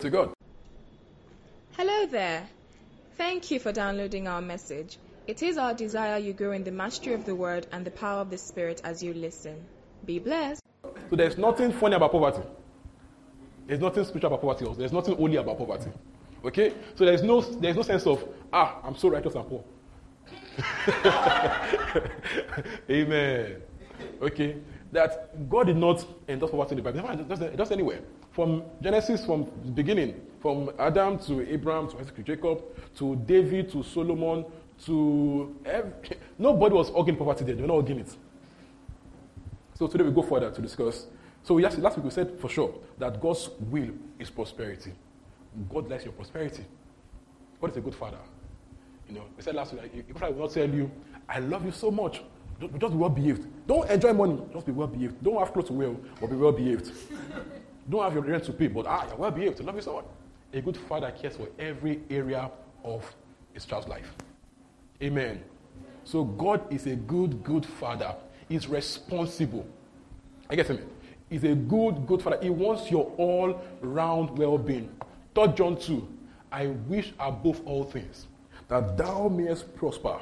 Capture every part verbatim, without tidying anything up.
To God. Hello there. Thank you for downloading our message. It is our desire you grow in the mastery of the word and the power of the spirit as you listen. Be blessed. So there's nothing funny about poverty. There's nothing spiritual about poverty also. There's nothing holy about poverty. Okay? So there's no there's no sense of ah, I'm so righteous and poor. Amen. Okay. That God did not endorse poverty in the Bible. It does anywhere. From Genesis, from the beginning, from Adam to Abraham to Isaac to Jacob to David to Solomon to every, nobody was arguing poverty there. They were not arguing it. So today we go further to discuss. So we asked, last week we said for sure that God's will is prosperity. God likes your prosperity. God is a good father. You know, we said last week, if I will not tell you, I love you so much. Don't, just be well behaved. Don't enjoy money. Just be well behaved. Don't have clothes to wear, but be well behaved. Don't have your rent to pay, but ah, you're well behaved. Love you so much. A good father cares for every area of his child's life. Amen. So God is a good, good father. He's responsible. I guess I mean, he's a good, good father. He wants your all-round well-being. Third John two. I wish above all things that thou mayest prosper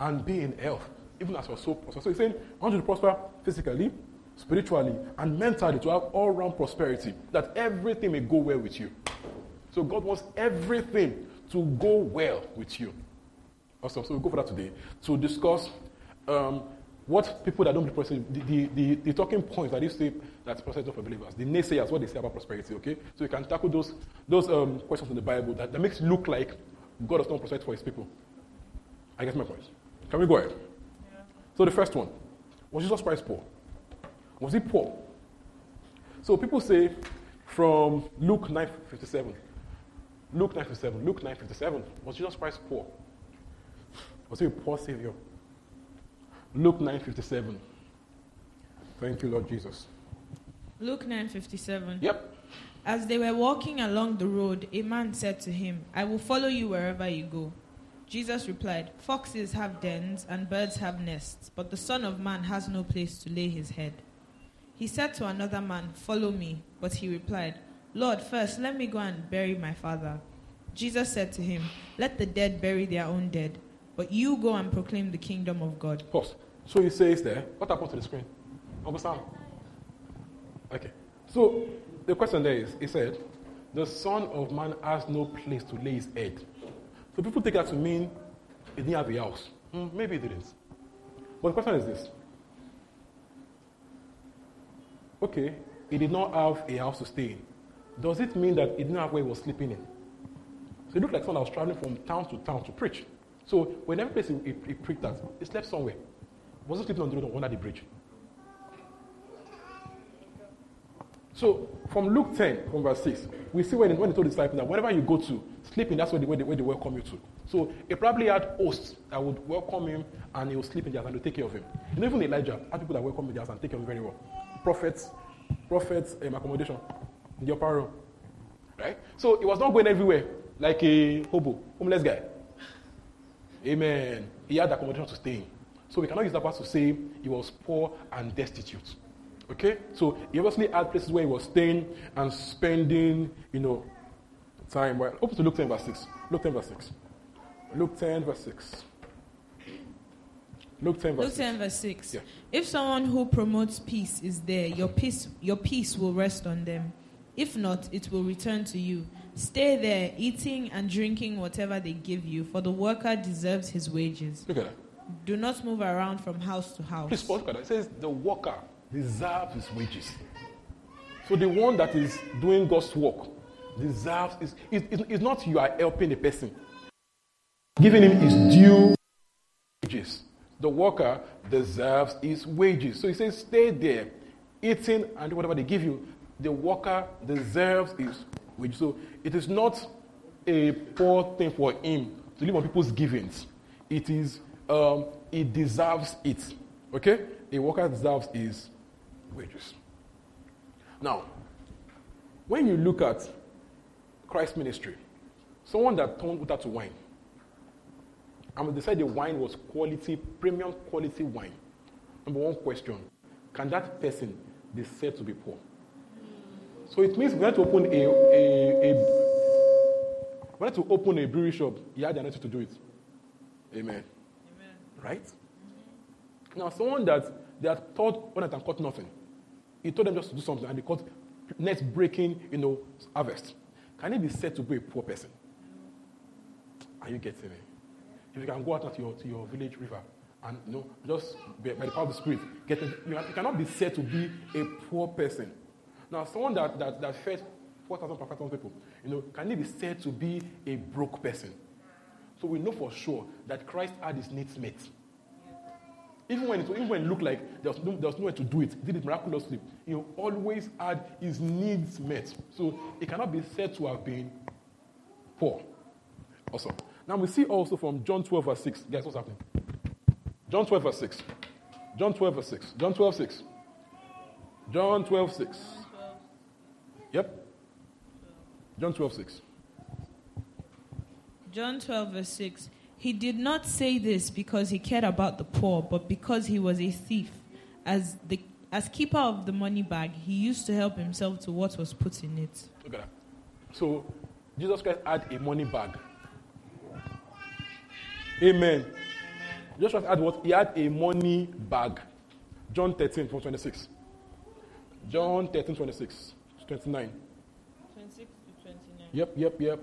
and be in health. Even as your soul prospers. So he's saying, I want you to prosper physically, spiritually, and mentally, to have all-round prosperity, that everything may go well with you. So God wants everything to go well with you. Awesome. So we'll go for that today to discuss um, what people that don't be prosperous, the, the, the, the talking points that they say that's prosperity for believers, the naysayers, what they say about prosperity, okay? So you can tackle those those um, questions in the Bible that, that makes it look like God does not prosper for his people. I guess my point. Can we go ahead? So the first one, was Jesus Christ poor? Was he poor? So people say from Luke nine fifty-seven, Luke nine fifty-seven, Luke nine fifty-seven, was Jesus Christ poor? Was he a poor Savior? Luke nine fifty-seven. Thank you, Lord Jesus. Luke nine fifty-seven. Yep. As they were walking along the road, a man said to him, I will follow you wherever you go. Jesus replied, Foxes have dens and birds have nests, but the Son of Man has no place to lay his head. He said to another man, Follow me. But he replied, Lord, first let me go and bury my father. Jesus said to him, Let the dead bury their own dead, but you go and proclaim the kingdom of God. Pause. So he says there, what happened to the screen? Understand? Okay. So the question there is, he said, The Son of Man has no place to lay his head. So people take that to mean he didn't have a house. Mm, maybe he didn't. But the question is this. Okay, he did not have a house to stay in. Does it mean that he didn't have where he was sleeping in? So it looked like someone that was traveling from town to town to preach. So whenever place he, he, he preached at, he slept somewhere. He wasn't sleeping on the road or under the bridge. So from Luke ten, from verse six, we see when, when he told the disciples that wherever you go to, sleeping, that's where they, where, they, where they welcome you to. So he probably had hosts that would welcome him and he would sleep in theirs and they would take care of him. And even Elijah had people that welcome him theirs and take care of him very well. Prophets, prophets, um, accommodation in the upper room. Right? So he was not going everywhere like a hobo, homeless guy. Amen. He had accommodation to stay in. So we cannot use that verse to say he was poor and destitute. Okay, so he obviously had places where he was staying and spending, you know, time. Well, open to Luke ten verse six. Luke ten verse six. Luke ten verse six. Luke ten verse six. Luke ten verse six. Yeah. If someone who promotes peace is there, your peace, your peace will rest on them. If not, it will return to you. Stay there, eating and drinking whatever they give you, for the worker deserves his wages. Look at that. Do not move around from house to house. Please, look at that. It says the worker deserves his wages. So the one that is doing God's work deserves his, it's, it's, it's not you are helping a person. Giving him his due wages. The worker deserves his wages. So he says, stay there, eating and whatever they give you. The worker deserves his wages. So it is not a poor thing for him to live on people's givings. It is, um, he deserves it. Okay? A worker deserves his wages. Now, when you look at Christ's ministry, someone that turned water to wine, and they said the wine was quality, premium quality wine. Number one question, can that person be said to be poor? So it means we have to open a, a, a wanted to open a brewery shop, he had the anointing to do it. Amen. Amen. Right? Mm-hmm. Now, someone that they are taught one that can cut nothing, he told them just to do something, and they caught net breaking, you know, harvest. Can he be said to be a poor person? Are you getting it? If you can go out to your, to your village river and, you know, just by the power of the Spirit, get it, you cannot be said to be a poor person. Now, someone that that, that fed four thousand people, you know, can he be said to be a broke person? So we know for sure that Christ had his needs met. Even when it, even when it looked like there was no, there was no way to do it, he did it miraculously. He always had his needs met. So it cannot be said to have been poor. Awesome. Now we see also from John twelve verse six. Guys, what's happening? John twelve verse six. John twelve verse six. John twelve six. John twelve six. Yep. John twelve six. John twelve verse six. He did not say this because he cared about the poor, but because he was a thief. As the as keeper of the money bag, he used to help himself to what was put in it. Look at that. So Jesus Christ had a money bag. Amen. Amen. Jesus Christ had what? He had a money bag. John thirteen from twenty-six. John thirteen, twenty-six. twenty-nine. twenty-six to twenty-nine. Yep, yep, yep.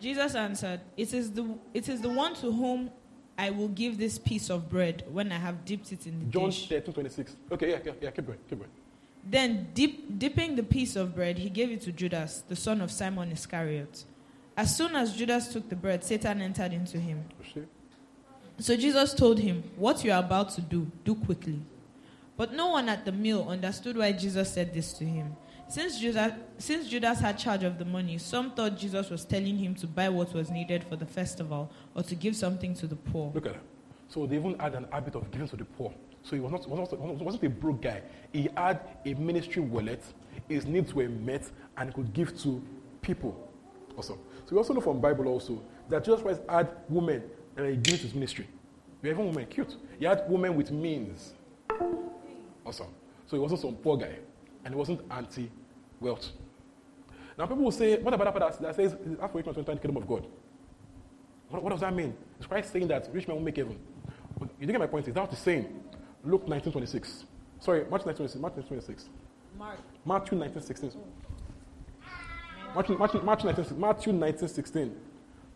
Jesus answered, it is the it is the one to whom I will give this piece of bread when I have dipped it in the John dish. John thirteen twenty-six. Okay, yeah, yeah, yeah, keep going, keep going. Then, dip, dipping the piece of bread, he gave it to Judas, the son of Simon Iscariot. As soon as Judas took the bread, Satan entered into him. So Jesus told him, what you are about to do, do quickly. But no one at the meal understood why Jesus said this to him. Since Judas, since Judas had charge of the money, some thought Jesus was telling him to buy what was needed for the festival or to give something to the poor. Look at that. So they even had an habit of giving to the poor. So he was not, was not, wasn't a broke guy. He had a ministry wallet. His needs were met and could give to people. Awesome. So we also know from Bible also that Jesus Christ had women that were giving to his ministry. They were even women. Cute. He had women with means. Awesome. So he wasn't some poor guy. And he wasn't anti-wealth. Now people will say, what about that that says half way to enter the kingdom of God? What, what does that mean? Is Christ saying that rich men will make heaven? But you get my point. Is that what he's saying? Luke nineteen twenty six. Sorry, Mark nineteen twenty six. Mark nineteen twenty six. Mark. Matthew nineteen sixteen. Matthew Matthew Matthew nineteen Matthew nineteen sixteen.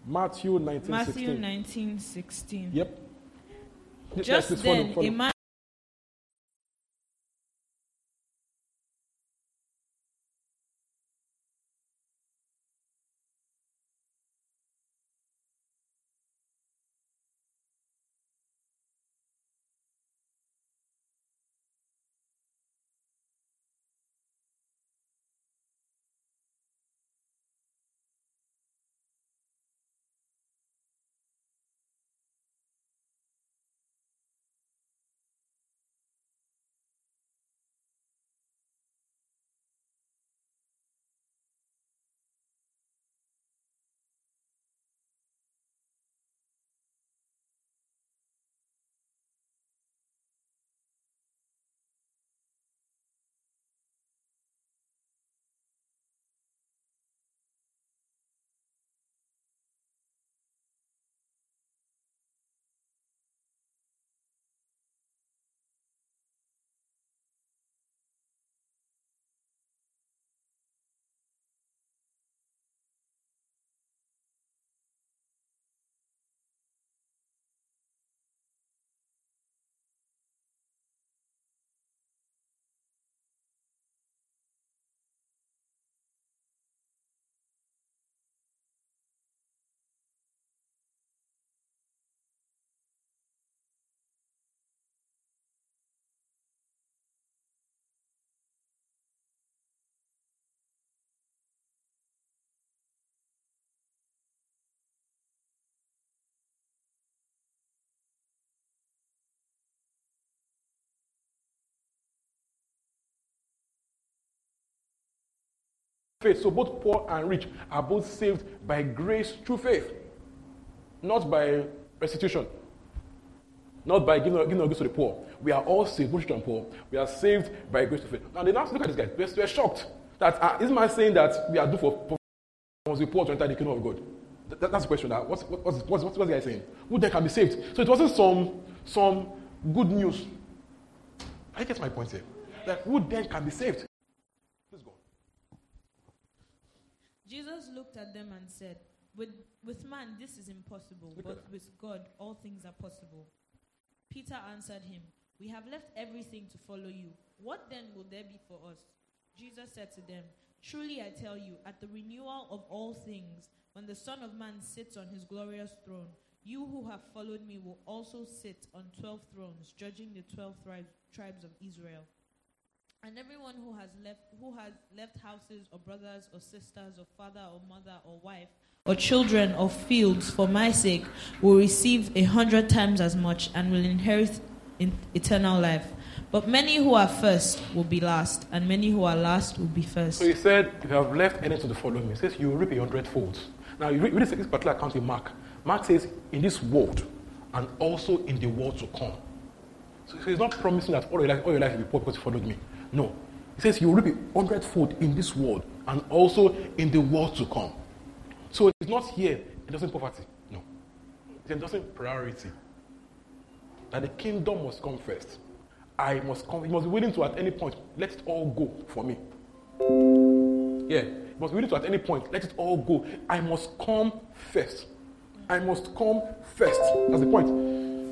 Matthew nineteen sixteen. Matthew nineteen sixteen. Yep. Just like then, follow, follow. a man. Faith. So both poor and rich are both saved by grace through faith, not by restitution, not by giving, giving grace to the poor. We are all saved, rich and poor. We are saved by grace through faith. Now, they now look at this guy. We're, we're shocked that uh, isn't man saying that we are due for Was the poor to enter the kingdom of God? That, that's the question. Now, what's what's what's what's the guy saying? Who then can be saved? So it wasn't some some good news. I get my point here. Like, who then can be saved? Please go. Jesus looked at them and said, "With with man this is impossible, Look but with God all things are possible." Peter answered him, "We have left everything to follow you. What then will there be for us?" Jesus said to them, "Truly I tell you, at the renewal of all things, when the Son of Man sits on his glorious throne, you who have followed me will also sit on twelve thrones, judging the twelve thri- tribes of Israel. And everyone who has left who has left houses or brothers or sisters or father or mother or wife or children or fields for my sake will receive a hundred times as much and will inherit in eternal life. But many who are first will be last, and many who are last will be first." So he said, "If you have left anything to follow me," he says, "you will reap a hundredfold." Now, you read this particular account in Mark. Mark says, "in this world, and also in the world to come." So, so he's not promising that all your life, all your life will be poor because you followed me. No. He says, "you will reap a hundredfold in this world, and also in the world to come." So it's not here, it doesn't poverty. No. It doesn't priority. That the kingdom must come first. I must come. He must be willing to at any point let it all go for me. Yeah, he must be willing to at any point let it all go. I must come first. I must come first. That's the point.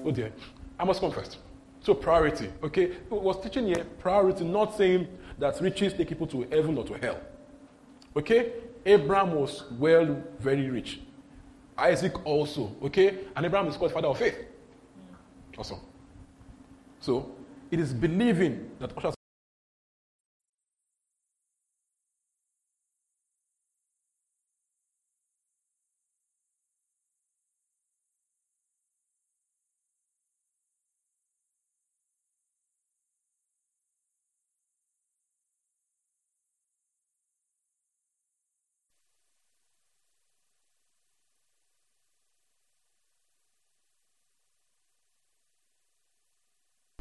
Oh dear, I must come first. So priority. Okay, it was teaching here priority, not saying that riches take people to heaven or to hell. Okay, Abraham was well, very rich. Isaac also. Okay, and Abraham is called father of faith. Awesome. So. It is believing that ushers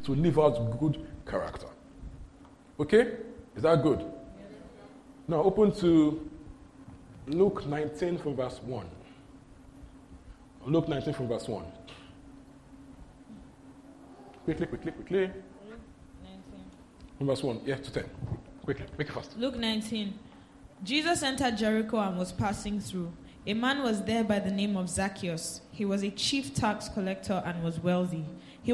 to live out good character. Okay? Is that good? Yes. Now open to Luke nineteen from verse one. Luke nineteen from verse one. Quickly, quickly, quickly. Luke nineteen. From verse one, yeah, to ten. Quickly, make it fast. Luke nineteen. Jesus entered Jericho and was passing through. A man was there by the name of Zacchaeus. He was a chief tax collector and was wealthy. He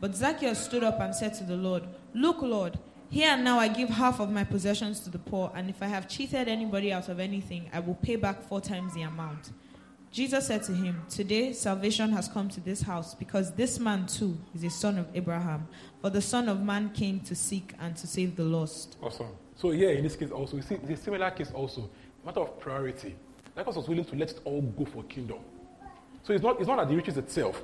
But Zacchaeus stood up and said to the Lord, "Look, Lord, here and now I give half of my possessions to the poor, and if I have cheated anybody out of anything, I will pay back four times the amount." Jesus said to him, "Today salvation has come to this house, because this man too is a son of Abraham. For the Son of Man came to seek and to save the lost." Awesome. So here in this case also, you see, it's a similar case also. Matter of priority. Zacchaeus was willing to let it all go for kingdom. So it's not, it's not that the riches itself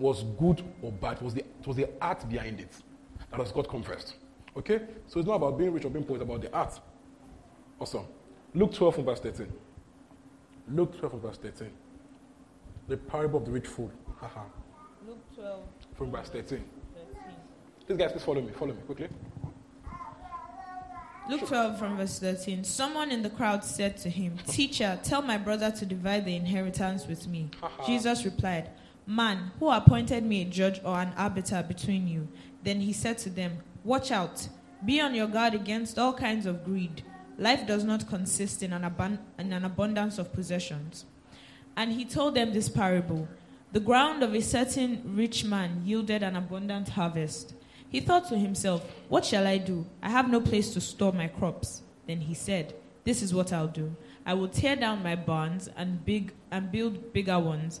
was good or bad. It was the it was the art behind it that has got come first. Okay? So it's not about being rich or being poor, it's about the art. Awesome. Luke twelve from verse thirteen. Luke twelve from verse thirteen. The parable of the rich fool. Haha. Luke twelve from verse thirteen. thirteen. These guys, please follow me. Follow me quickly. Luke twelve from verse thirteen. Someone in the crowd said to him, "Teacher, tell my brother to divide the inheritance with me." Jesus replied, "Man, who appointed me a judge or an arbiter between you?" Then he said to them, "Watch out. Be on your guard against all kinds of greed. Life does not consist in an, abund- in an abundance of possessions." And he told them this parable. "The ground of a certain rich man yielded an abundant harvest. He thought to himself, 'What shall I do? I have no place to store my crops.' Then he said, 'This is what I'll do. I will tear down my barns and big and build bigger ones.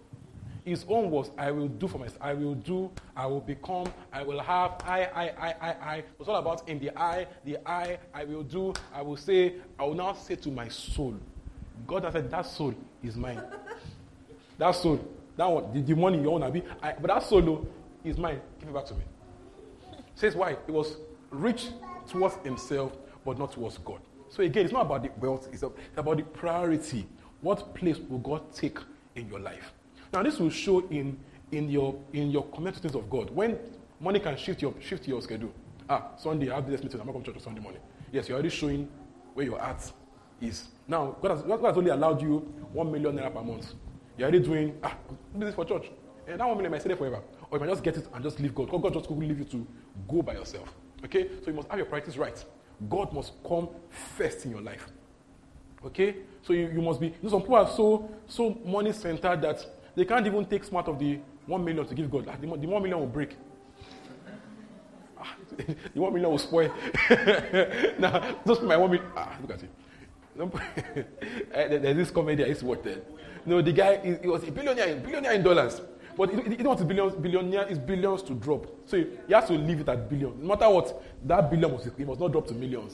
His own was, I will do for myself. I will do, I will become, I will have, I, I, I, I, I. It was all about in the I, the I, I will do, I will say, I will now say to my soul. God has said, that soul is mine. That soul, that one, the, the money you own, I, but that soul though, is mine. Give it back to me. Says why? It was rich towards himself, but not towards God. So again, it's not about the wealth itself. It's about the priority. What place will God take in your life? Now, this will show in in your in your commitment of God. When money can shift your shift your schedule. Ah, Sunday, I have this meeting. I'm not coming to church on Sunday morning. Yes, you're already showing where your heart is. Now, God has, God has only allowed you one million naira per month. You're already doing, ah, do this for church. And that one million might stay there forever. Or you might just get it and just leave God. God just couldn't leave you to go by yourself. Okay? So you must have your priorities right. God must come first in your life. Okay? So you, you must be, you know, some people are so, so money-centered that they can't even take smart of the one million to give God. The, the one million will break. The one million will spoil. Now, just my one million. Ah, look at it. There's this comedy I used to watch there. No, the guy, he, he was a billionaire, billionaire in dollars. But he, he, he wants a billions, billionaire, it's billions to drop. So he, he has to leave it at billions. No matter what, that billion, must, he must not drop to millions.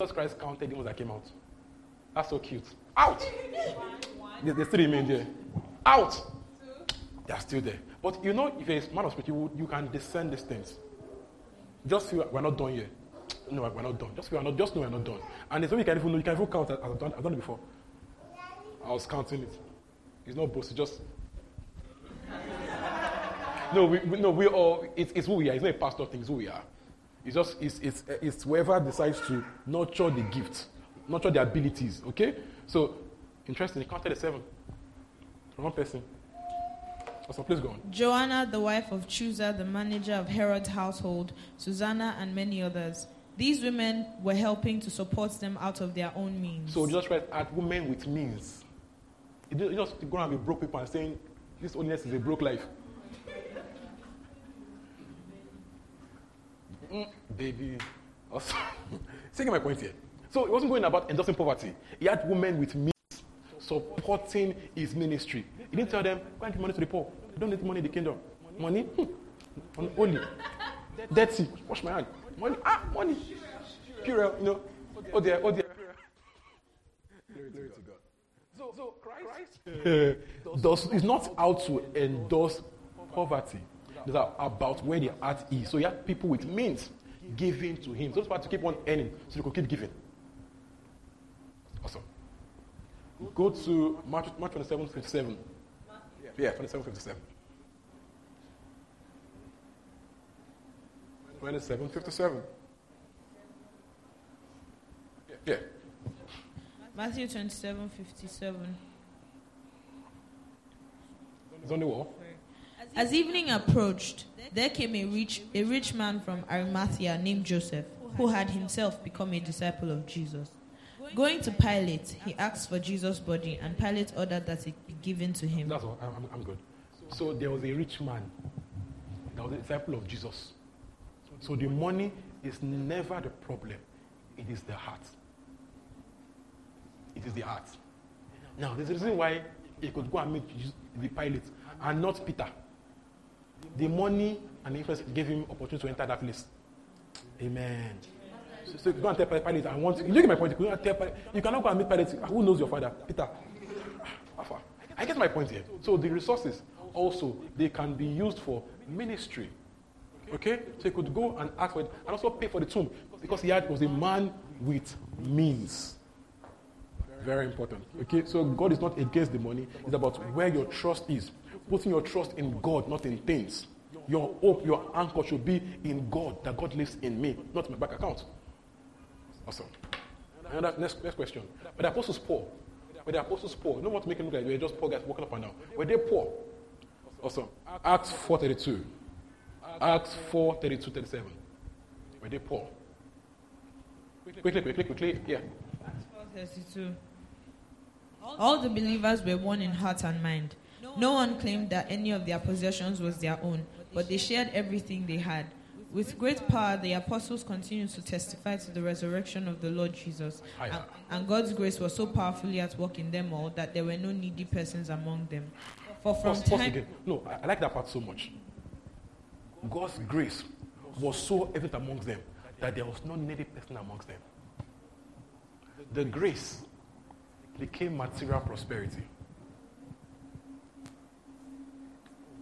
Jesus Christ counted the ones that came out. That's so cute. Out! They, they still remain there. Out! They are still there. But you know, if you're a man of spirit, you, you can discern these things. Just feel we're not done yet. No, we're not done. Just feel we're not, just know we're not done. And there's no way you can even know. You can even count. As I've done, I've done it before. I was counting it. It's not boasting, just. no, we, we, no, we all. It's, it's who we are. It's not a pastor thing. It's who we are. It's just it's, it's it's whoever decides to nurture the gift, nurture the abilities. Okay, so interesting. He counted the seven. One person. So please go on. Joanna, the wife of Chusa, the manager of Herod's household, Susanna, and many others. These women were helping to support them out of their own means. So just right at women with means. You don't just go and be broke people and saying this holiness is a broke life. Mm, baby, also, taking my point here. So it wasn't going about endorsing poverty. He had women with means supporting his ministry. He didn't tell them, go and give money to the poor. They don't need money in the kingdom. Money? Hmm. Only. Dirty. Wash my hand. Money. Ah, money. Pure, you know. Oh dear, oh dear. Glory to God. So, so Christ uh, does, is not out to endorse poverty. These are about where the heart is. So you have people with means giving to him. So it's about to keep on earning so you could keep giving. Awesome. Go to Mark twenty-seven fifty-seven. Yeah, twenty-seven fifty-seven. twenty-seven fifty-seven. Yeah. Matthew twenty-seven fifty-seven. It's on the wall. As evening approached, there came a rich a rich man from Arimathea named Joseph, who had himself become a disciple of Jesus. Going to Pilate, he asked for Jesus' body, and Pilate ordered that it be given to him. That's all. I'm, I'm good. So there was a rich man that was a disciple of Jesus. So the money is never the problem. It is the heart. It is the heart. Now, there's a reason why he could go and meet the Pilate and not Peter. The money and the influence gave him opportunity to enter that place. Amen. So, so you go and tell Pilate, I want. You get my point. You cannot tell Pilate. You cannot go and meet Pilate. Who knows your father, Peter? I get my point here. So the resources also they can be used for ministry. Okay, so you could go and ask for it, and also pay for the tomb. because he had was a man with means. Very important. Okay, so God is not against the money. It's about where your trust is. Putting your trust in God, not in things. Your hope, your anchor should be in God, that God lives in me, not my bank account. Awesome. And that, next, next question. Were the apostles poor? Were the apostles poor? You don't want to make it look like they were just poor guys walking up and down. Were they poor? Awesome. Acts four thirty-two. Acts four thirty-two thirty-seven. Were they poor? Quickly, quickly, quickly, quickly. Yeah. Acts four thirty-two. All the believers were one in heart and mind. No one claimed that any of their possessions was their own, but they shared everything they had. With great power, the apostles continued to testify to the resurrection of the Lord Jesus, and, and God's grace was so powerfully at work in them all that there were no needy persons among them. For from pause, time... Pause again. No, I, I like that part so much. God's grace was so evident amongst them that there was no needy person amongst them. The grace became material prosperity.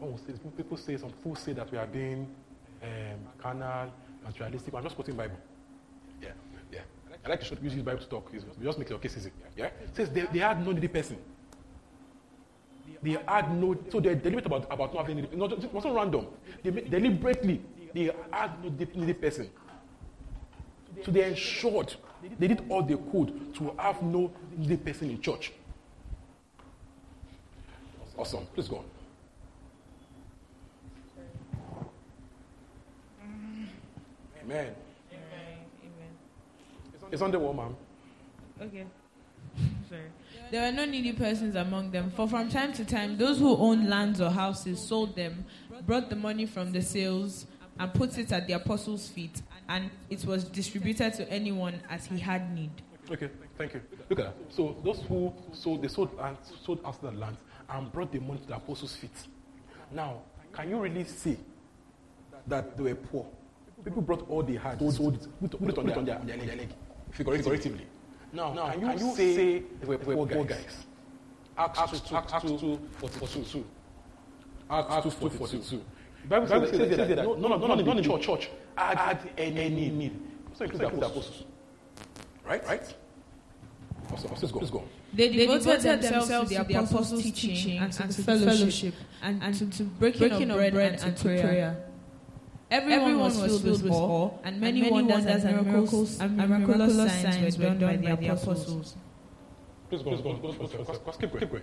Oh, people say, some fools say that we are being um, carnal, materialistic. I'm just quoting Bible. Yeah, yeah. I like to use the Bible to talk. We just make your case easy. Yeah. It says they, they had no needy person. They had no. So they're deliberate about, about not having needy. No, it wasn't random. They deliberately they had no needy person. So they ensured they did all they could to have no needy person in church. Awesome. Please go on. Amen. Amen. Amen. It's on the wall, ma'am. Okay. Sorry. There were no needy persons among them, for from time to time, those who owned lands or houses sold them, brought the money from the sales, and put it at the apostles' feet, and it was distributed to anyone as he had need. Okay, thank you. Look at that. So those who sold, they sold and sold after the lands and brought the money to the apostles' feet. Now, can you really see that they were poor? People brought all they had, sold, sold it, put it on, put their, on their, their, their leg, figuratively. Now, now can, you can you say, say they were poor guys? guys? Acts two forty-two. Acts two forty-two. The Bible says that none in the church had any need. So include the apostles. Right? Right? Let's go. They devoted themselves to the apostles' teaching and to fellowship and to breaking of bread and to prayer. Everyone, Everyone was filled, filled with awe, and many, many wonders, wonders and miracles and miraculous signs were done by the, by the apostles. Please go, go, keep going.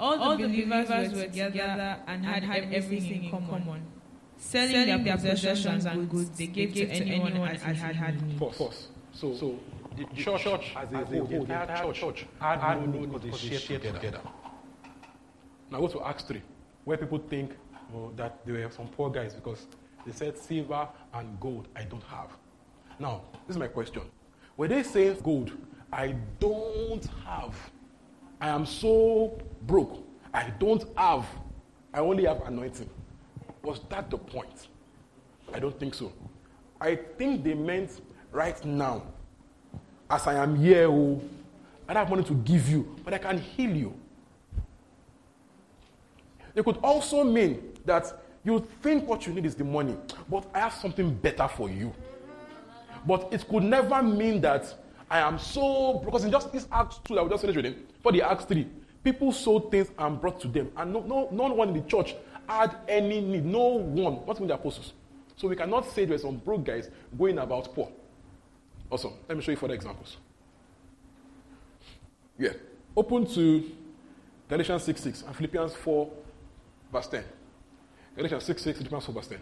All the All believers, believers were together and had, had everything in common. common. Selling, Selling their possessions and goods, they gave to anyone, anyone as he had need. Force. So, so. The, the church, church as a whole, the entire church, church had, had no need because they shared together. together. Now go to Acts three, where people think oh, that they were some poor guys because they said, silver and gold I don't have. Now, this is my question. Were they saying, gold, I don't have. I am so broke. I don't have. I only have anointing. Was that the point? I don't think so. I think they meant right now. As I am here, oh, I don't have money to give you, but I can heal you. It could also mean that you think what you need is the money, but I have something better for you. But it could never mean that I am so, because in just this Acts two, I will just finish with him, for the Acts three, people sold things and brought to them, and no, no, no one in the church had any need, no one, not even the apostles. So we cannot say there are some broke guys going about poor. Awesome. Let me show you further examples. Yeah. Open to Galatians six six and Philippians four, verse ten. Galatians six six, Philippians four, verse ten.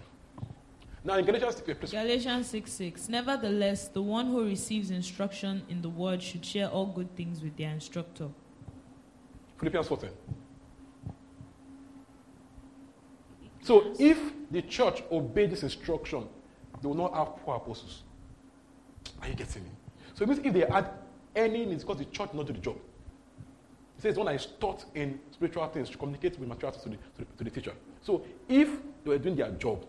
Now in Galatians six six. Galatians six six. Nevertheless, the one who receives instruction in the word should share all good things with their instructor. Philippians four ten. So if the church obeyed this instruction, they will not have poor apostles. Are you getting me? So it means if they had any needs, because the church did not do the job. It says one that is taught in spiritual things to communicate with material things to the, to the, to the teacher. So if they were doing their job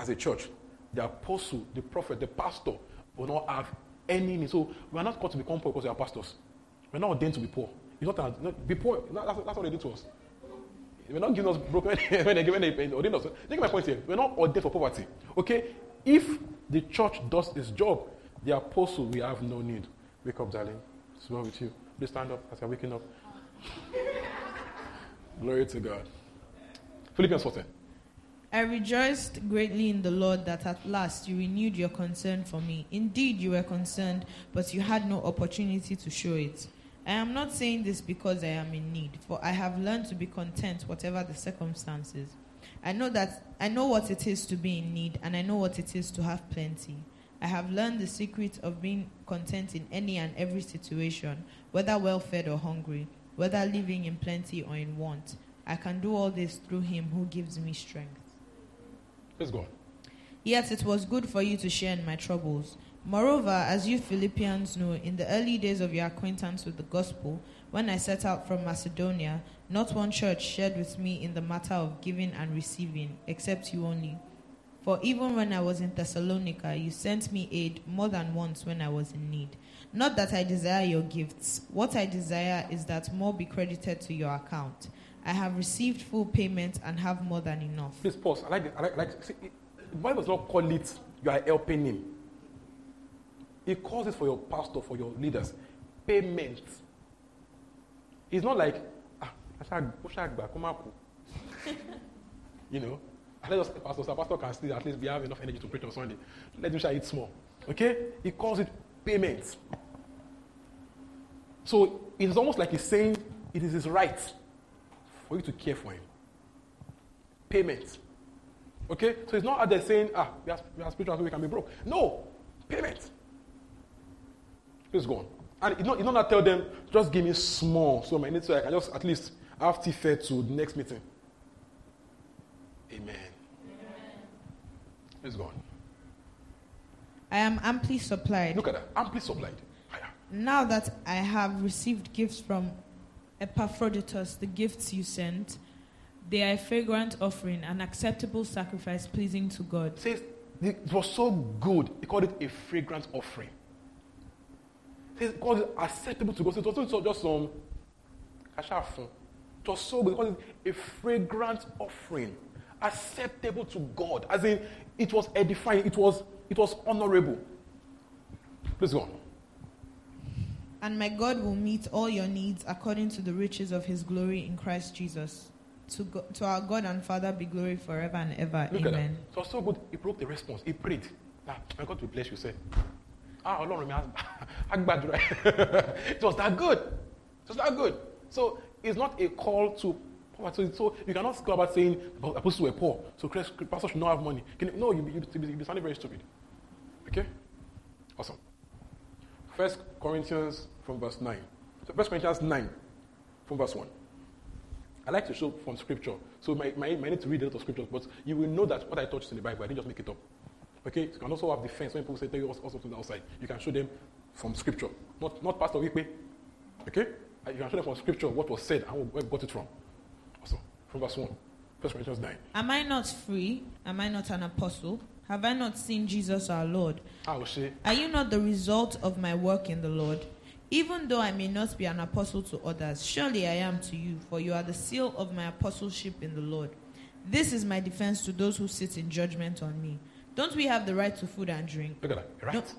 as a church, the apostle, the prophet, the pastor will not have any needs. So we are not called to become poor because we are pastors. We are not ordained to be poor. You're not, not be poor. That's, that's what they did to us. We're not giving us broke when they when they, when they ordain us. Look at my point here. We're not ordained for poverty. Okay? If the church does its job, the apostle we have no need. Wake up, darling. It's wrong with you. Please stand up as you're waking up. Glory to God. Philippians four ten. I rejoiced greatly in the Lord that at last you renewed your concern for me. Indeed, you were concerned, but you had no opportunity to show it. I am not saying this because I am in need, for I have learned to be content whatever the circumstances. I know that I know what it is to be in need, and I know what it is to have plenty. I have learned the secret of being content in any and every situation, whether well-fed or hungry, whether living in plenty or in want. I can do all this through him who gives me strength. Let's go on. Yet it was good for you to share in my troubles. Moreover, as you Philippians know, in the early days of your acquaintance with the gospel, when I set out from Macedonia, not one church shared with me in the matter of giving and receiving, except you only. For even when I was in Thessalonica, you sent me aid more than once when I was in need. Not that I desire your gifts. What I desire is that more be credited to your account. I have received full payment and have more than enough. Please pause. I like it. I like, I like see, it, the Bible does not call it you are helping him. It calls it for your pastor, for your leaders. Payment. It's not like, ah, you know, let us, pastor, so pastor can still at least be have enough energy to preach on Sunday. Let him share it small. Okay? It calls it payment. So it's almost like he's saying it is his right for you to care for him. Payment. Okay? So it's not out there saying, ah, we are, we are spiritual, so we can be broke. No. Payment. Please go on. And you don't, you don't not tell them, just give me small, so my need so I can just at least have tea fare to the next meeting. Amen. Amen. Please go on. I am amply supplied. Look at that. Amply supplied. Higher. Now that I have received gifts from Epaphroditus, the gifts you sent, they are a fragrant offering, an acceptable sacrifice pleasing to God. It says, it was so good, he called it a fragrant offering. It says, he called it acceptable to God. So it wasn't just some, it was so good, he called it a fragrant offering, acceptable to God. As in, it was edifying, it was, it was honorable. Please go on. And my God will meet all your needs according to the riches of his glory in Christ Jesus. To, go, to our God and Father be glory forever and ever. Look Amen. At that. So, so good. He broke the response. He prayed. Ah, my God will bless you, sir. Ah, Lord, it was that good. It was that good. So it's not a call to poverty. So, so you cannot go about saying, but apostles were poor, so pastors should not have money. Can you, no, you'll be, you'll be, you'll be sounding very stupid. Okay? Awesome. First Corinthians from verse nine. So First Corinthians nine from verse one. I like to show from scripture. So my my, my need to read a lot of scriptures, but you will know that what I taught is in the Bible. I didn't just make it up. Okay? So you can also have defense when people say tell you all sorts of things outside. You can show them from scripture. Not not Pastor Wikpe. Okay? You can show them from scripture what was said and where got it from. Also, from verse one. First Corinthians nine. Am I not free? Am I not an apostle? Have I not seen Jesus our Lord? Are you not the result of my work in the Lord? Even though I may not be an apostle to others, surely I am to you, for you are the seal of my apostleship in the Lord. This is my defense to those who sit in judgment on me. Don't we have the right to food and drink? Look at that. Right. Don't,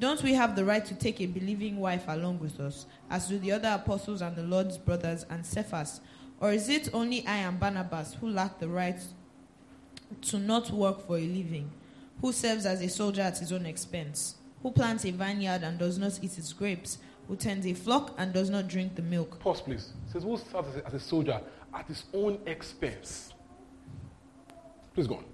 don't we have the right to take a believing wife along with us, as do the other apostles and the Lord's brothers and Cephas? Or is it only I and Barnabas who lack the right to not work for a living? Who serves as a soldier at his own expense? Who plants a vineyard and does not eat its grapes? Who tends a flock and does not drink the milk? Pause, please. It says, who serves as a soldier at his own expense? Please go on.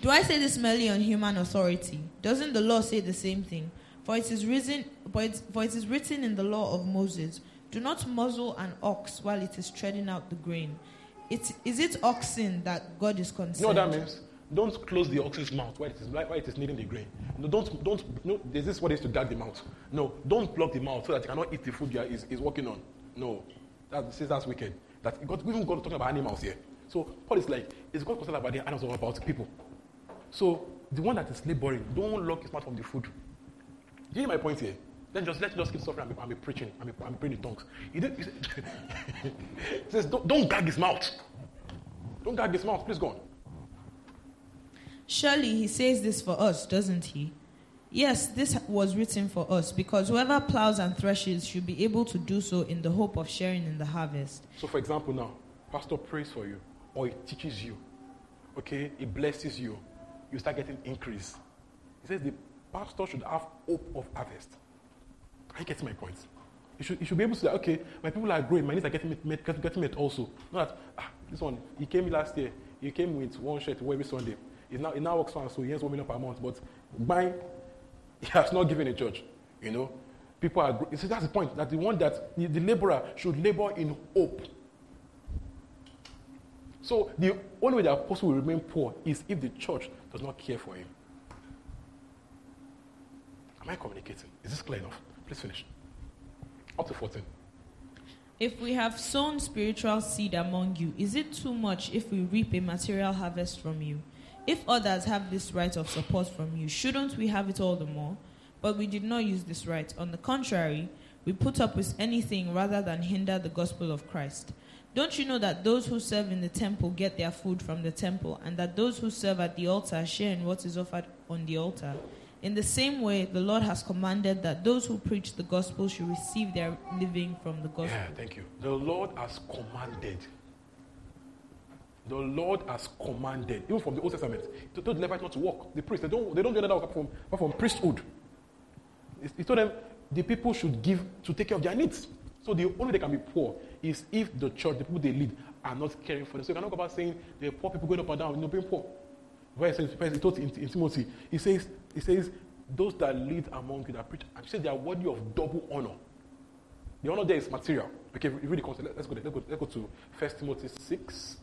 Do I say this merely on human authority? Doesn't the law say the same thing? For it is reason, for it, for it is written in the law of Moses, do not muzzle an ox while it is treading out the grain. It, is it oxen that God is concerned? You know what that means? Don't close the ox's mouth while it is while it is kneading the grain. No, don't don't. No, is this what is to gag the mouth? No, don't block the mouth so that you cannot eat the food you are is, is working on. No, that says that's wicked. That God, even God talking about animals here. So Paul is like, is God concerned about the animals or about people? So the one that is laboring, don't lock his mouth from the food. Do you hear my point here? Then just let's just keep suffering. I'm, I'm preaching. I'm, I'm praying in tongues. He, did, he, said, he says, don't, don't gag his mouth. Don't gag his mouth. Please go on. Surely he says this for us, doesn't he? Yes, this was written for us, because whoever plows and threshes should be able to do so in the hope of sharing in the harvest. So, for example, now, pastor prays for you, or he teaches you, okay, he blesses you, you start getting increase. He says the pastor should have hope of harvest. I get my point. You should, you should be able to say, okay, my people are growing, my needs are getting met, getting met also. Not that, ah, this one, he came last year, he came with one shirt to wear every Sunday. He now, he now works for us, so he has one million per month, but by he has not given a church, you know. People are, so that's the point, that the one that, the, the laborer should labor in hope. So the only way the apostle will remain poor is if the church does not care for him. Am I communicating? Is this clear enough? Please finish. Up to fourteen. If we have sown spiritual seed among you, is it too much if we reap a material harvest from you? If others have this right of support from you, shouldn't we have it all the more? But we did not use this right. On the contrary, we put up with anything rather than hinder the gospel of Christ. Don't you know that those who serve in the temple get their food from the temple, and that those who serve at the altar share in what is offered on the altar? In the same way, the Lord has commanded that those who preach the gospel should receive their living from the gospel. Yeah, thank you. The Lord has commanded. The Lord has commanded, even from the Old Testament, to told the Levites not to walk. The priests, they don't, they don't do that apart from, apart from priesthood. He told them the people should give to take care of their needs. So the only way they can be poor is if the church, the people they lead, are not caring for them. So you cannot go about saying the poor people going up and down, you know, being poor. Where he says, he told in, in Timothy, he says, he says, those that lead among you that preach, and he says they are worthy of double honor. The honor there is material. Okay, read the concept. Let's go there. Let's go, let's go to First Timothy six.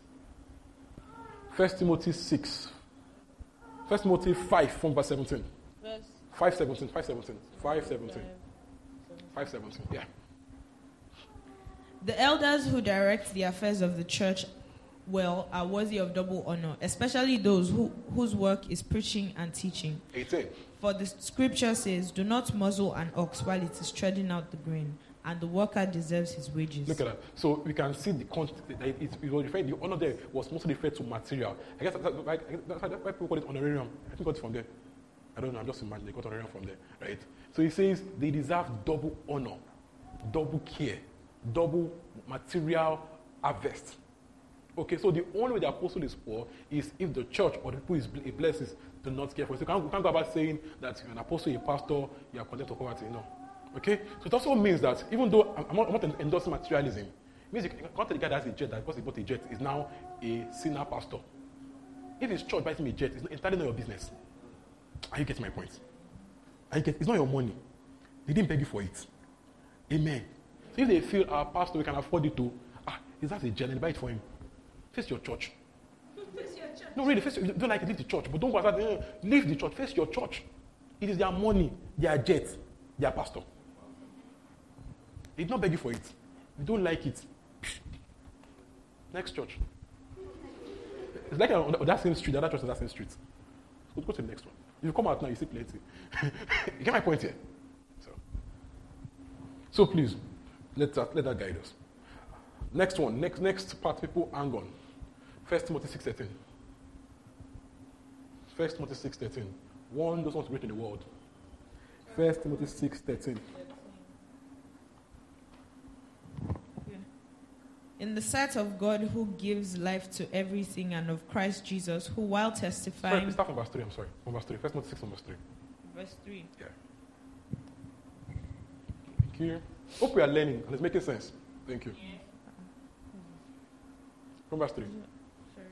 First Timothy six. First Timothy five from verse seventeen. Verse five seventeen. five seventeen. five seventeen. five seventeen. Yeah. The elders who direct the affairs of the church well are worthy of double honor, especially those who, whose work is preaching and teaching. eighteen. For the scripture says, do not muzzle an ox while it is treading out the grain, and the worker deserves his wages. Look at that. So we can see the context. It, it, it was referred, the honor there was mostly referred to material. I guess that's why people call it honorarium. I think got it from there. I don't know. I'm just imagining they got honorarium from there, right? So he says they deserve double honor, double care, double material harvest. Okay, so the only way the apostle is poor is if the church or the people it blesses do not care for it. So you can't, you can't go about saying that you're an apostle, you're a pastor, you're condemned to poverty. No. Okay, so it also means that even though I'm not, I'm not endorsing materialism, it means you can't tell the guy that has a jet that because he bought a jet is now a sinner pastor. If his church buys him a jet, it's entirely not your business. Are you getting my point? Are you get, it's not your money. They didn't beg you for it. Amen. So if they feel our pastor, we can afford it to, ah, is that a jet? And buy it for him. Face your church. Face your church. No, really, face, you don't like it, leave the church. But don't go outside. No, leave the church. Face your church. It is their money, their jet, their pastor. They did not beg you for it. You don't like it. Next church. It's like on that same street, the other church on that same street. Go to the next one. If you come out now, you see plenty. You get my point here? So, so please, let that, let that guide us. Next one. Next next part, people, hang on. First Timothy six thirteen. First Timothy six thirteen. One does not great in the world. First Timothy six thirteen. In the sight of God who gives life to everything and of Christ Jesus who while testifying... Sorry, start from verse three, I'm sorry. From verse three. First Timothy six from verse three. Verse three. Yeah. Thank you. Hope we are learning and it's making sense. Thank you. Yeah. From verse three. Sorry.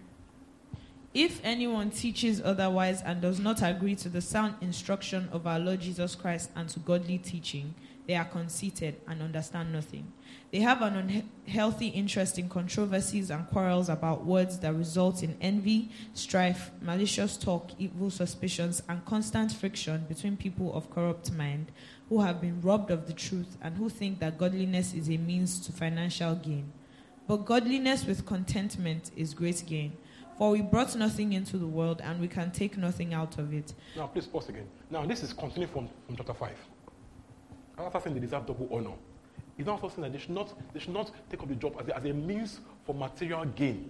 If anyone teaches otherwise and does not agree to the sound instruction of our Lord Jesus Christ and to godly teaching... They are conceited and understand nothing. They have an unhealthy interest in controversies and quarrels about words that result in envy, strife, malicious talk, evil suspicions, and constant friction between people of corrupt mind who have been robbed of the truth and who think that godliness is a means to financial gain. But godliness with contentment is great gain. For we brought nothing into the world and we can take nothing out of it. Now, please pause again. Now, this is continuing from, from chapter five. Another person they deserve double honor. It's not something that they should not they should not take up the job as a, as a means for material gain.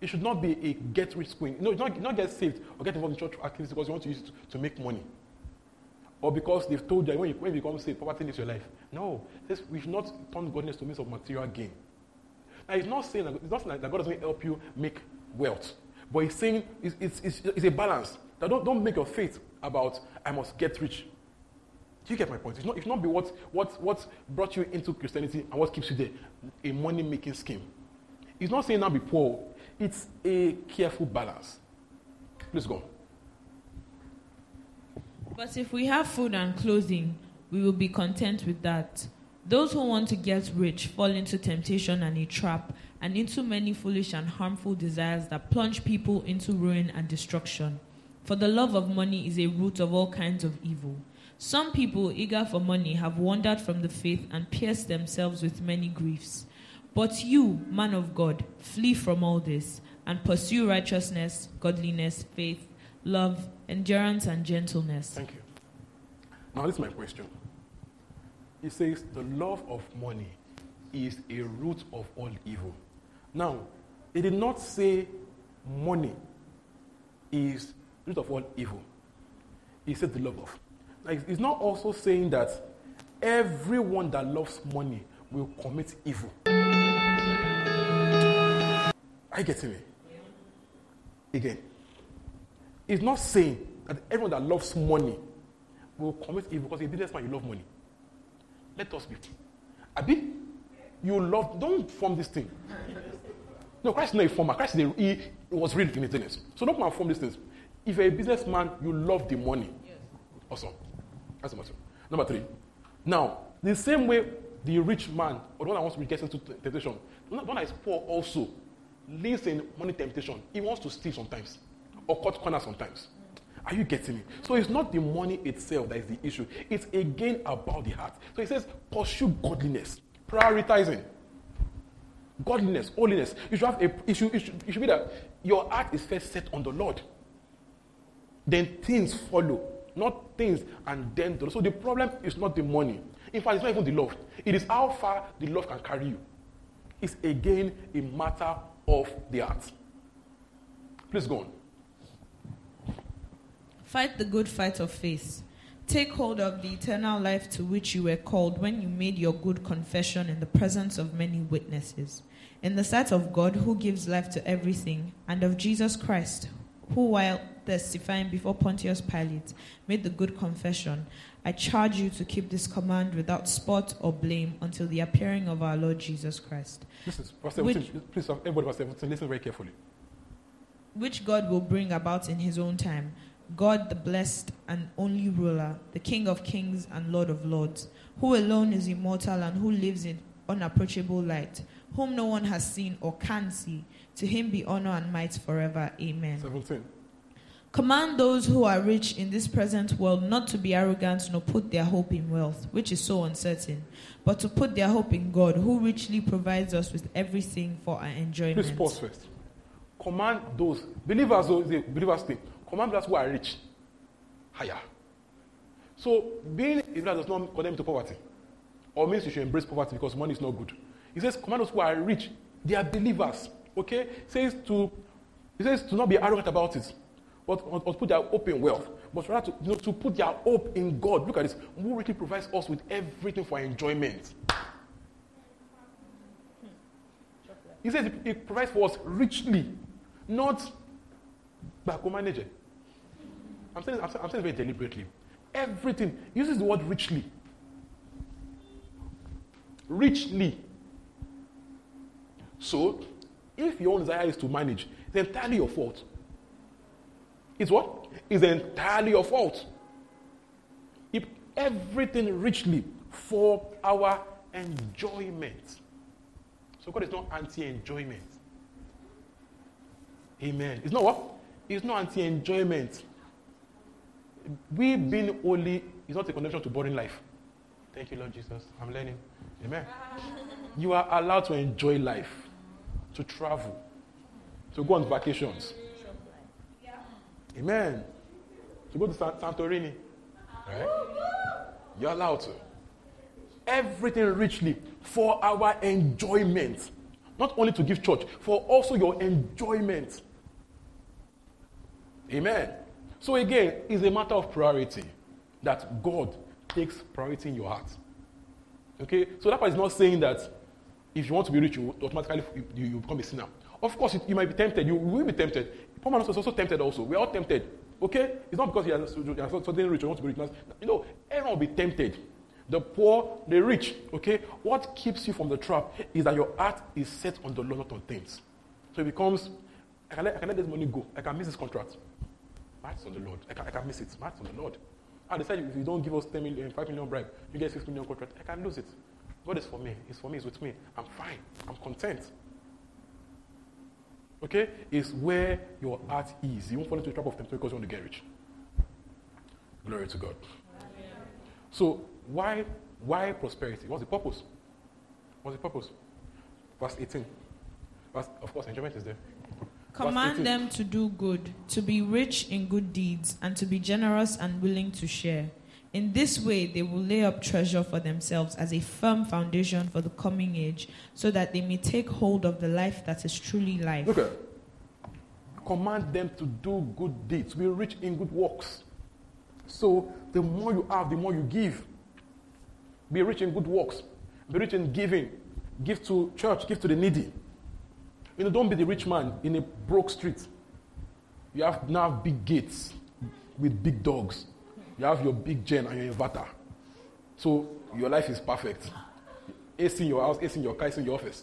It should not be a get rich quick. No, not not get saved or get involved in church activities because you want to use it to, to make money, or because they've told you that when you when you become saved, poverty is your life. No, this, we should not turn godliness to means of material gain. Now, it's not saying that, it's not saying that God doesn't help you make wealth, but it's saying it's it's, it's, it's a balance. That don't don't make your faith about I must get rich. Do you get my point? It should not, it should not be what what what brought you into Christianity and what keeps you there, a money making scheme. It's not saying now be poor. It's a careful balance. Please go. But if we have food and clothing, we will be content with that. Those who want to get rich fall into temptation and a trap, and into many foolish and harmful desires that plunge people into ruin and destruction. For the love of money is a root of all kinds of evil. Some people, eager for money, have wandered from the faith and pierced themselves with many griefs. But you, man of God, flee from all this and pursue righteousness, godliness, faith, love, endurance, and gentleness. Thank you. Now, this is my question. It says, the love of money is a root of all evil. Now, it did not say money is root of all evil. It said the love of. Now, it's not also saying that everyone that loves money will commit evil. Are you getting me? Again, it's not saying that everyone that loves money will commit evil, because in business man, you love money. Let us be. Abi, you love, don't form this thing. No, Christ is not a former. Christ is a, he, he was real in business. So don't come and form these things. If you're a businessman, you love the money. Yes. Awesome. That's number two. Number three. Now, the same way the rich man, or the one that wants to get into temptation, the one that is poor also lives in money temptation. He wants to steal sometimes, or cut corners sometimes. Are you getting it? So it's not the money itself that is the issue. It's again about the heart. So it says, pursue godliness, prioritizing godliness, holiness. You should have a. It should, it should, it should be that your heart is first set on the Lord. Then things follow, not things and then. The, so the problem is not the money. In fact, it's not even the love. It is how far the love can carry you. It's again a matter of the heart. Please go on. Fight the good fight of faith. Take hold of the eternal life to which you were called when you made your good confession in the presence of many witnesses. In the sight of God, who gives life to everything, and of Jesus Christ, who while testifying before Pontius Pilate made the good confession, I charge you to keep this command without spot or blame until the appearing of our Lord Jesus Christ. This is verse seventeen. Which, please, everybody, verse seventeen. Listen very carefully. Which God will bring about in his own time. God, the blessed and only ruler, the King of kings and Lord of lords, who alone is immortal and who lives in unapproachable light, whom no one has seen or can see. To him be honor and might forever. Amen. seventeen. Command those who are rich in this present world not to be arrogant nor put their hope in wealth, which is so uncertain, but to put their hope in God, who richly provides us with everything for our enjoyment. Please pause first. Command those, believers, believers thing. Command those who are rich, higher. So being a believer does not condemn to poverty, or means you should embrace poverty because money is not good. He says, command those who are rich, they are believers. Okay, says to, it says to not be arrogant about it, but or, or put their hope in wealth, but rather to, you know, to put their hope in God. Look at this, who really provides us with everything for enjoyment. He says it, it provides for us richly, not manager. I'm saying, I'm saying, I'm saying very deliberately. Everything uses the word richly, richly. So, if your own desire is to manage, it's entirely your fault. It's what? It's entirely your fault. If everything richly for our enjoyment. So God is not anti-enjoyment. Amen. It's not what? It's not anti-enjoyment. We being holy is not a connection to boring life. Thank you, Lord Jesus. I'm learning. Amen. You are allowed to enjoy life. To travel, to go on vacations. Yeah. Amen. To go to Sant- Santorini. Right? You're allowed to. Everything richly for our enjoyment. Not only to give church, for also your enjoyment. Amen. So again, it's a matter of priority. That God takes priority in your heart. Okay? So that part is not saying that if you want to be rich, you automatically you, you become a sinner. Of course, you, you might be tempted. You will be tempted. Paul is also tempted also. We are all tempted. Okay? It's not because you are suddenly rich or you want to be rich. You know, everyone will be tempted. The poor, the rich. Okay? What keeps you from the trap is that your heart is set on the Lord, not on things. So it becomes, I can let, I can let this money go. I can miss this contract. My heart's on the Lord. I can, I can miss it. My heart's on the Lord. I decide if you don't give us ten million, five million bribe, you get fifteen million contract. I can lose it. God is for me. It's for me. It's with me. I'm fine. I'm content. Okay? It's where your heart is. You won't fall into the trap of temptation because you want to get rich. Glory to God. Amen. So, why why prosperity? What's the purpose? What's the purpose? Verse eighteen. Verse, of course, enjoyment is there. Command them to do good, to be rich in good deeds, and to be generous and willing to share. In this way, they will lay up treasure for themselves as a firm foundation for the coming age, so that they may take hold of the life that is truly life. Look at it. Command them to do good deeds, be rich in good works. So, the more you have, the more you give. Be rich in good works. Be rich in giving. Give to church, give to the needy. You know, don't be the rich man in a broke street. You have now big gates with big dogs. You have your big gen and your inverter. So your life is perfect. A C in your house, A C in your car, A C in your office.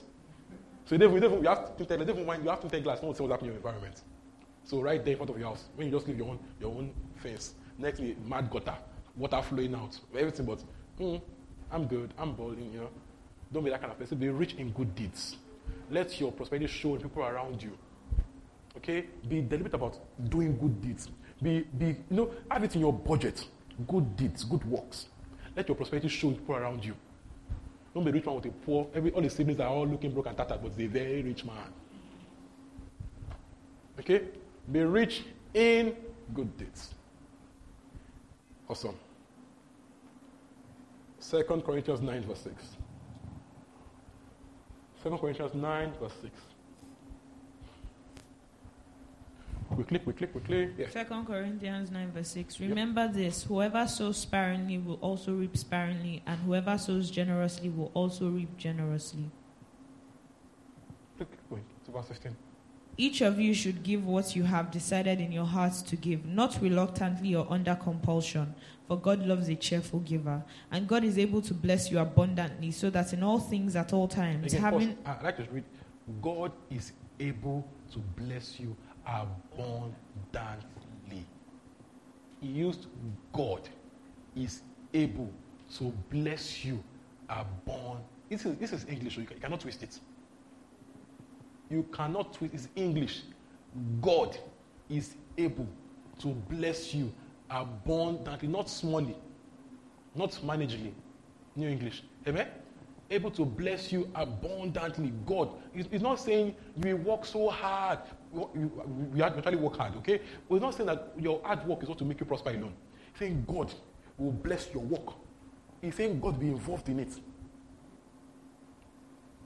So you, don't, you have to take, you have to take glass. No one sees what's happening in your environment. So right there in front of your house, when you just leave your own your own fence, next to mad gutter, water flowing out, everything. But mm, I'm good. I'm balling. You know, don't be that kind of person. Be rich in good deeds. Let your prosperity show in people around you. Okay? Be deliberate about doing good deeds. Be, be, you know, have it in your budget. Good deeds, good works. Let your prosperity show in people around you. Don't be rich man with a poor. Every, all the siblings are all looking broke and tattered, but they're a very rich man. Okay? Be rich in good deeds. Awesome. Second Corinthians nine, verse six. Second Corinthians nine, verse six. Quickly, quickly, quickly. Yeah. Second Corinthians nine, verse six. Remember yep. this, whoever sows sparingly will also reap sparingly, and whoever sows generously will also reap generously. Look, wait, to verse fifteen. Each of you should give what you have decided in your hearts to give, not reluctantly or under compulsion, for God loves a cheerful giver. And God is able to bless you abundantly, so that in all things at all times, Again, having... I'd like to read, God is able to bless you abundantly. He used God is able to bless you abundantly. This is, this is English, so you, can, you cannot twist it. You cannot twist his English. God is able to bless you abundantly, not smallly, not managingly. New English. Amen? Able to bless you abundantly. God. It's not saying you work so hard. We actually work hard, okay? We're not saying that your hard work is what to make you prosper alone. He's saying God will bless your work. He's saying God will be involved in it.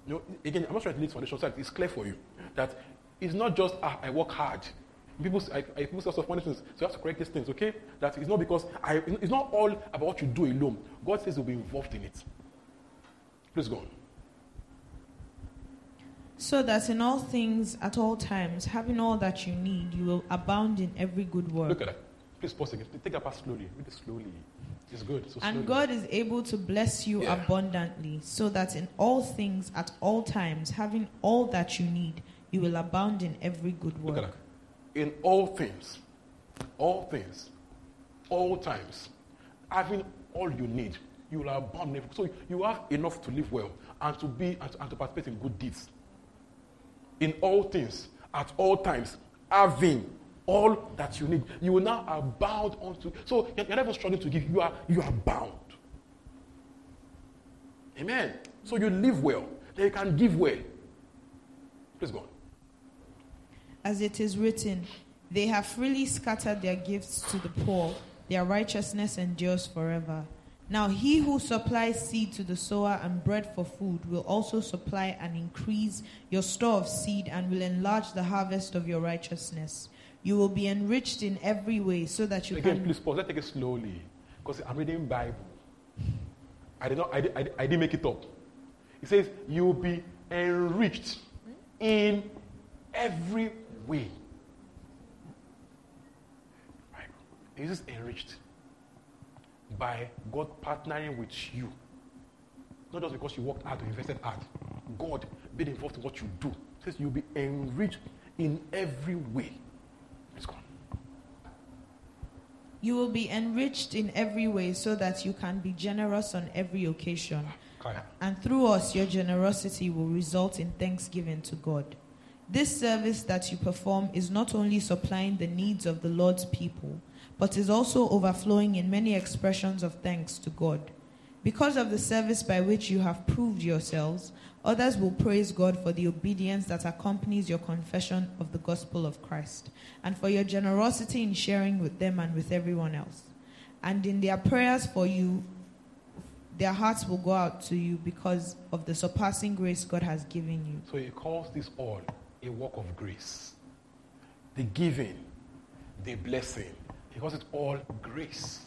You know, again, I'm not trying to lead foundation, so it's clear for you that it's not just ah, I work hard. People, I, I people say so funny things, so you have to correct these things, okay? That it's not because I, it's not all about what you do alone. God says you'll be involved in it. Please go on. So that in all things, at all times, having all that you need, you will abound in every good work. Look at that. Please pause again. Take that part slowly. Read it slowly. It's good. So and God is able to bless you yeah. abundantly, so that in all things, at all times, having all that you need, you will abound in every good work. Look at that. In all things, all things, all times, having all you need, you will abound. In every, so you have enough to live well and to be and to, and to participate in good deeds. In all things, at all times, having all that you need. You will now are bound unto. So you're not even struggling to give. You are you are bound. Amen. So you live well. Then you can give well. Please go on. As it is written, they have freely scattered their gifts to the poor. Their righteousness endures forever. Now he who supplies seed to the sower and bread for food will also supply and increase your store of seed and will enlarge the harvest of your righteousness. You will be enriched in every way so that you Again, can... Again, please pause. Let's take it slowly because I'm reading Bible. I did not. I, did, I, did, I didn't make it up. It says you will be enriched in every way. Right. This is enriched by God partnering with you. Not just because you worked hard or invested hard. God being involved in what you do. It says you'll be enriched in every way. Let's go. You will be enriched in every way so that you can be generous on every occasion. Kaya. And through us, your generosity will result in thanksgiving to God. This service that you perform is not only supplying the needs of the Lord's people, but is also overflowing in many expressions of thanks to God. Because of the service by which you have proved yourselves, others will praise God for the obedience that accompanies your confession of the gospel of Christ, and for your generosity in sharing with them and with everyone else. And in their prayers for you, their hearts will go out to you because of the surpassing grace God has given you. So he calls this all a work of grace. The giving, the blessing. He calls it all grace.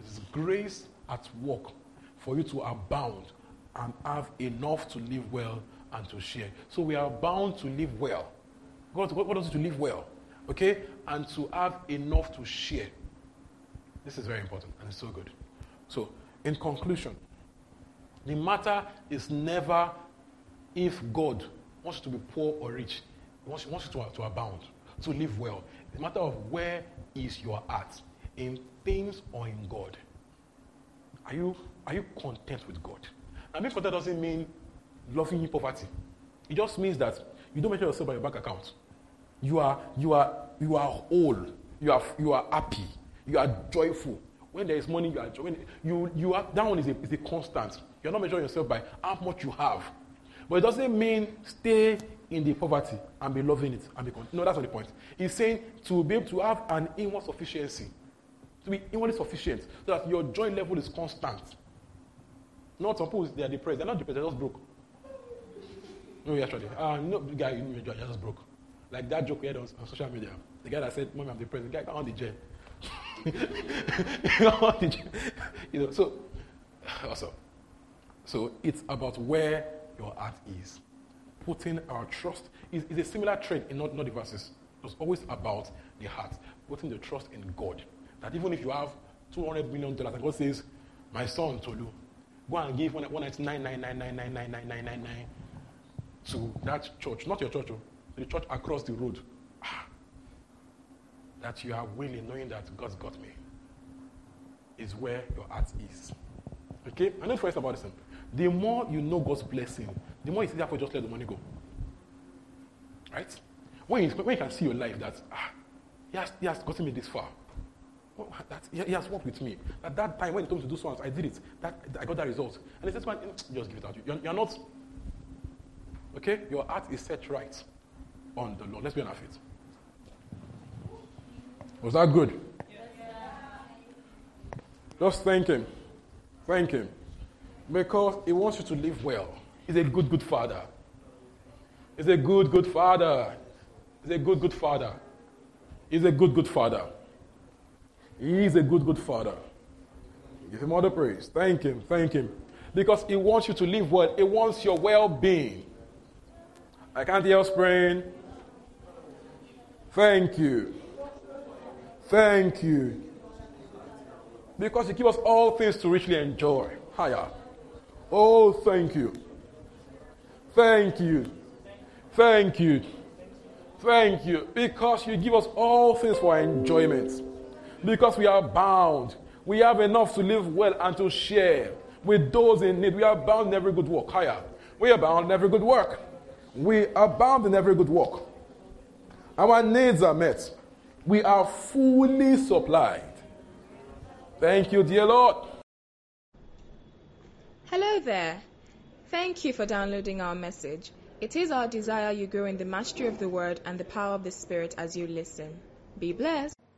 It's grace at work for you to abound and have enough to live well and to share. So we are bound to live well. God wants you to live well, okay? And to have enough to share. This is very important and it's so good. So, in conclusion, the matter is never if God wants you to be poor or rich. He wants, he wants you to, to abound, to live well. It's a matter of where is your heart, in things or in God. Are you are you content with God? And being content doesn't mean loving poverty. It just means that you don't measure yourself by your bank account. You are you are you are whole. You are you are happy. You are joyful. When there is money, you are joyful. You you are that one is a is a constant. You're not measuring yourself by how much you have. But it doesn't mean stay in the poverty and be loving it and be content. No, that's not the point. He's saying to be able to have an inward sufficiency, to be inwardly sufficient, so that your joy level is constant. Not some people, they are depressed. They're not depressed, they're just broke. No, actually. Uh, no, guy, you just broke. Like that joke we had on, on social media. The guy that said, Mommy, I'm depressed. The guy got on the jail. He got on the jail. You know, so, also, so it's about where your heart is. Putting our trust is, is a similar trait in not, not the verses. It's always about the heart. Putting the trust in God. That even if you have two hundred million dollars and God says, my son, Tolu, go and give one nine nine nine nine nine nine nine nine nine to that church. Not your church, to the church across the road. Ah, that you are willing, knowing that God's got me, is where your heart is. Okay? And then first about this thing. The more you know God's blessing, the more it's easier for you just let the money go. Right? When you, when you can see your life that, ah, he has, he has gotten me this far. Oh, that, he, he has worked with me. At that time, when it comes to do so, I did it. That I got that result. And he says, man, just give it out. You're, you're not, okay? Your heart is set right on the Lord. Let's be on our feet. Was that good? Yes. Just thank him. Thank him. Because he wants you to live well. He's a good, good father. He's a good, good father. He's a good, good father. He's a good, good father. He's a good, good father. Give him all the praise. Thank him, thank him. Because he wants you to live well. He wants your well-being. I can't hear us praying. Thank you. Thank you. Because he gives us all things to richly enjoy. Higher. Oh, thank you. Thank you. Thank you. Thank you. Because you give us all things for enjoyment. Because we are bound. We have enough to live well and to share with those in need. We are bound in every good work. Higher. We are bound in every good work. We are bound in every good work. Our needs are met. We are fully supplied. Thank you, dear Lord. Hello there. Thank you for downloading our message. It is our desire you grow in the mastery of the word and the power of the Spirit as you listen. Be blessed.